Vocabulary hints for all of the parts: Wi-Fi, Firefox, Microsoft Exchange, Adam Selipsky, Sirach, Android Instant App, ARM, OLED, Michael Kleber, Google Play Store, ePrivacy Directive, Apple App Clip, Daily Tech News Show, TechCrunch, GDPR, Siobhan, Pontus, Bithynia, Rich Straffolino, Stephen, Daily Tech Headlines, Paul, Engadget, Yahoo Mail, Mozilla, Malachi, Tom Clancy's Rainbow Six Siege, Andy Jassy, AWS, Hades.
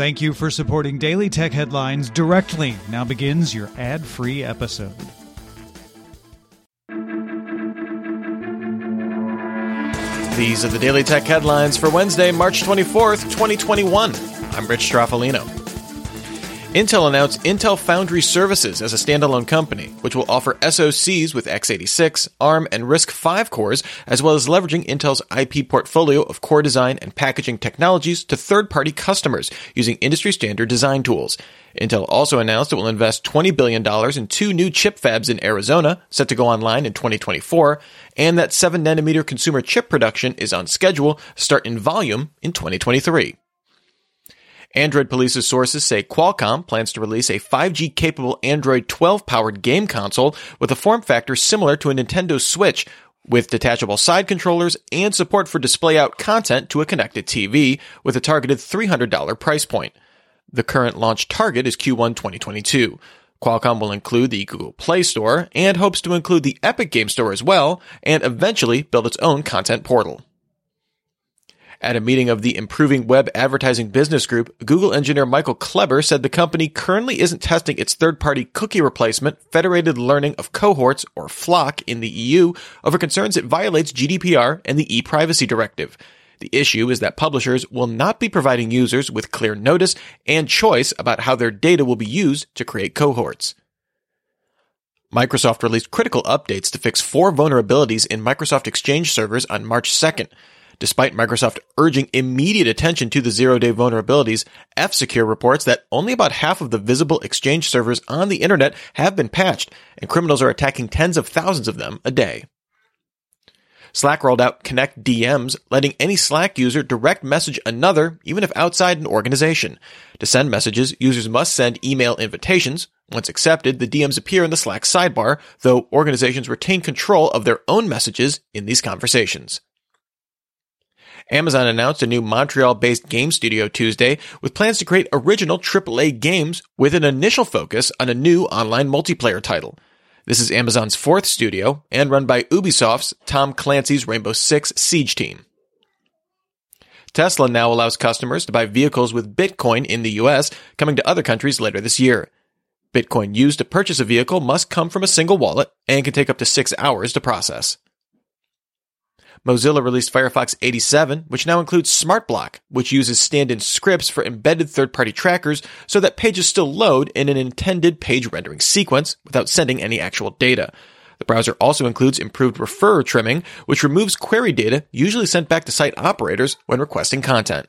Thank you for supporting Daily Tech Headlines directly. Now begins your ad-free episode. These are the Daily Tech Headlines for Wednesday, March 24th, 2021. I'm Rich Straffolino. Intel announced Intel Foundry Services as a standalone company, which will offer SoCs with X86, ARM, and RISC-V cores, as well as leveraging Intel's IP portfolio of core design and packaging technologies to third-party customers using industry-standard design tools. Intel also announced it will invest $20 billion in two new chip fabs in Arizona, set to go online in 2024, and that 7-nanometer consumer chip production is on schedule to start in volume in 2023. Android police's sources say Qualcomm plans to release a 5G-capable Android 12-powered game console with a form factor similar to a Nintendo Switch, with detachable side controllers and support for display-out content to a connected TV, with a targeted $300 price point. The current launch target is Q1 2022. Qualcomm will include the Google Play Store and hopes to include the Epic Game Store as well, and eventually build its own content portal. At a meeting of the Improving Web Advertising Business Group, Google engineer Michael Kleber said the company currently isn't testing its third-party cookie replacement, Federated Learning of Cohorts, or FLoC, in the EU over concerns it violates GDPR and the ePrivacy Directive. The issue is that publishers will not be providing users with clear notice and choice about how their data will be used to create cohorts. Microsoft released critical updates to fix four vulnerabilities in Microsoft Exchange servers on March 2nd. Despite Microsoft urging immediate attention to the zero-day vulnerabilities, F-Secure reports that only about half of the visible Exchange servers on the internet have been patched, and criminals are attacking tens of thousands of them a day. Slack rolled out Connect DMs, letting any Slack user direct message another, even if outside an organization. To send messages, users must send email invitations. Once accepted, the DMs appear in the Slack sidebar, though organizations retain control of their own messages in these conversations. Amazon announced a new Montreal-based game studio Tuesday with plans to create original AAA games with an initial focus on a new online multiplayer title. This is Amazon's fourth studio and run by Ubisoft's Tom Clancy's Rainbow Six Siege team. Tesla now allows customers to buy vehicles with Bitcoin in the U.S., coming to other countries later this year. Bitcoin used to purchase a vehicle must come from a single wallet and can take up to 6 hours to process. Mozilla released Firefox 87, which now includes SmartBlock, which uses stand-in scripts for embedded third-party trackers so that pages still load in an intended page rendering sequence without sending any actual data. The browser also includes improved referer trimming, which removes query data usually sent back to site operators when requesting content.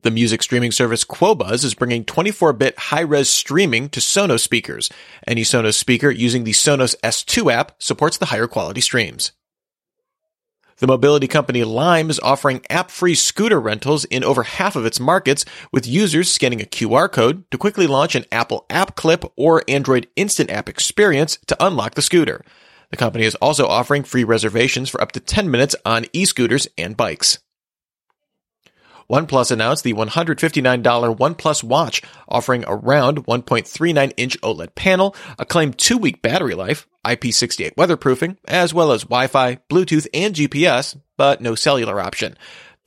The music streaming service Qobuz is bringing 24-bit high-res streaming to Sonos speakers. Any Sonos speaker using the Sonos S2 app supports the higher quality streams. The mobility company Lime is offering app-free scooter rentals in over half of its markets, with users scanning a QR code to quickly launch an Apple app clip or Android instant app experience to unlock the scooter. The company is also offering free reservations for up to 10 minutes on e-scooters and bikes. OnePlus announced the $159 OnePlus Watch, offering a round 1.39-inch OLED panel, a claimed 2-week battery life, IP68 weatherproofing, as well as Wi-Fi, Bluetooth, and GPS, but no cellular option.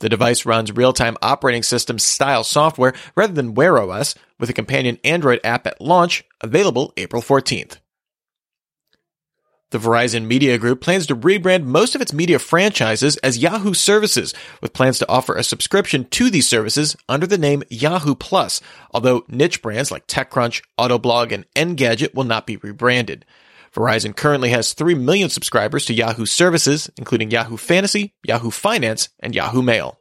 The device runs real-time operating system-style software rather than Wear OS, with a companion Android app at launch, available April 14th. The Verizon Media Group plans to rebrand most of its media franchises as Yahoo Services, with plans to offer a subscription to these services under the name Yahoo Plus, although niche brands like TechCrunch, Autoblog, and Engadget will not be rebranded. Verizon currently has 3 million subscribers to Yahoo Services, including Yahoo Fantasy, Yahoo Finance, and Yahoo Mail.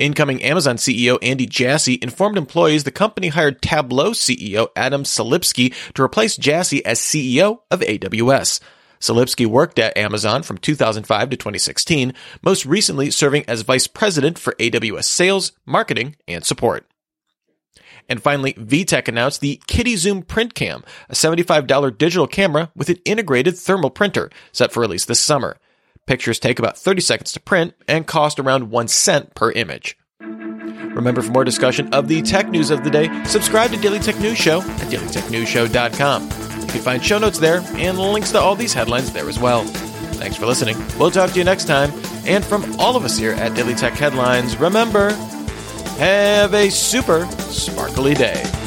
Incoming Amazon CEO Andy Jassy informed employees the company hired Tableau CEO Adam Selipsky to replace Jassy as CEO of AWS. Selipsky worked at Amazon from 2005 to 2016, most recently serving as vice president for AWS sales, marketing, and support. And finally, VTech announced the KittyZoom PrintCam, a $75 digital camera with an integrated thermal printer, set for release this summer. Pictures take about 30 seconds to print and cost around 1 cent per image. Remember, for more discussion of the tech news of the day, subscribe to Daily Tech News Show at dailytechnewsshow.com. You can find show notes there and links to all these headlines there as well. Thanks for listening. We'll talk to you next time. And from all of us here at Daily Tech Headlines, remember, Have a super sparkly day.